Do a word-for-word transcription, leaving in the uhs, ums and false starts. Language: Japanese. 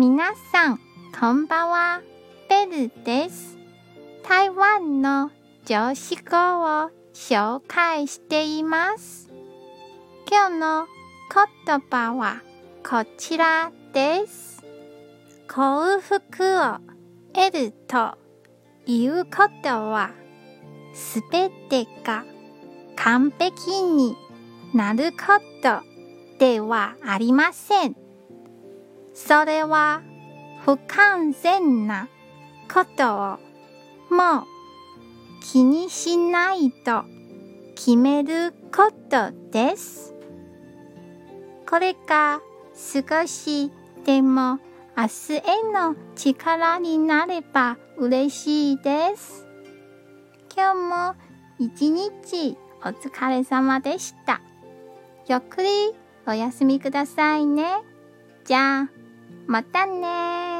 皆さんこんばんは、ベルです。台湾の常識語を紹介しています。今日の言葉はこちらです。幸福を得るということは、すべてが完璧になることではありません。それは不完全なことをもう気にしないと決めることです。これが少しでも明日への力になれば嬉しいです。今日も一日お疲れ様でした。ゆっくりお休みくださいね。じゃあ、またね。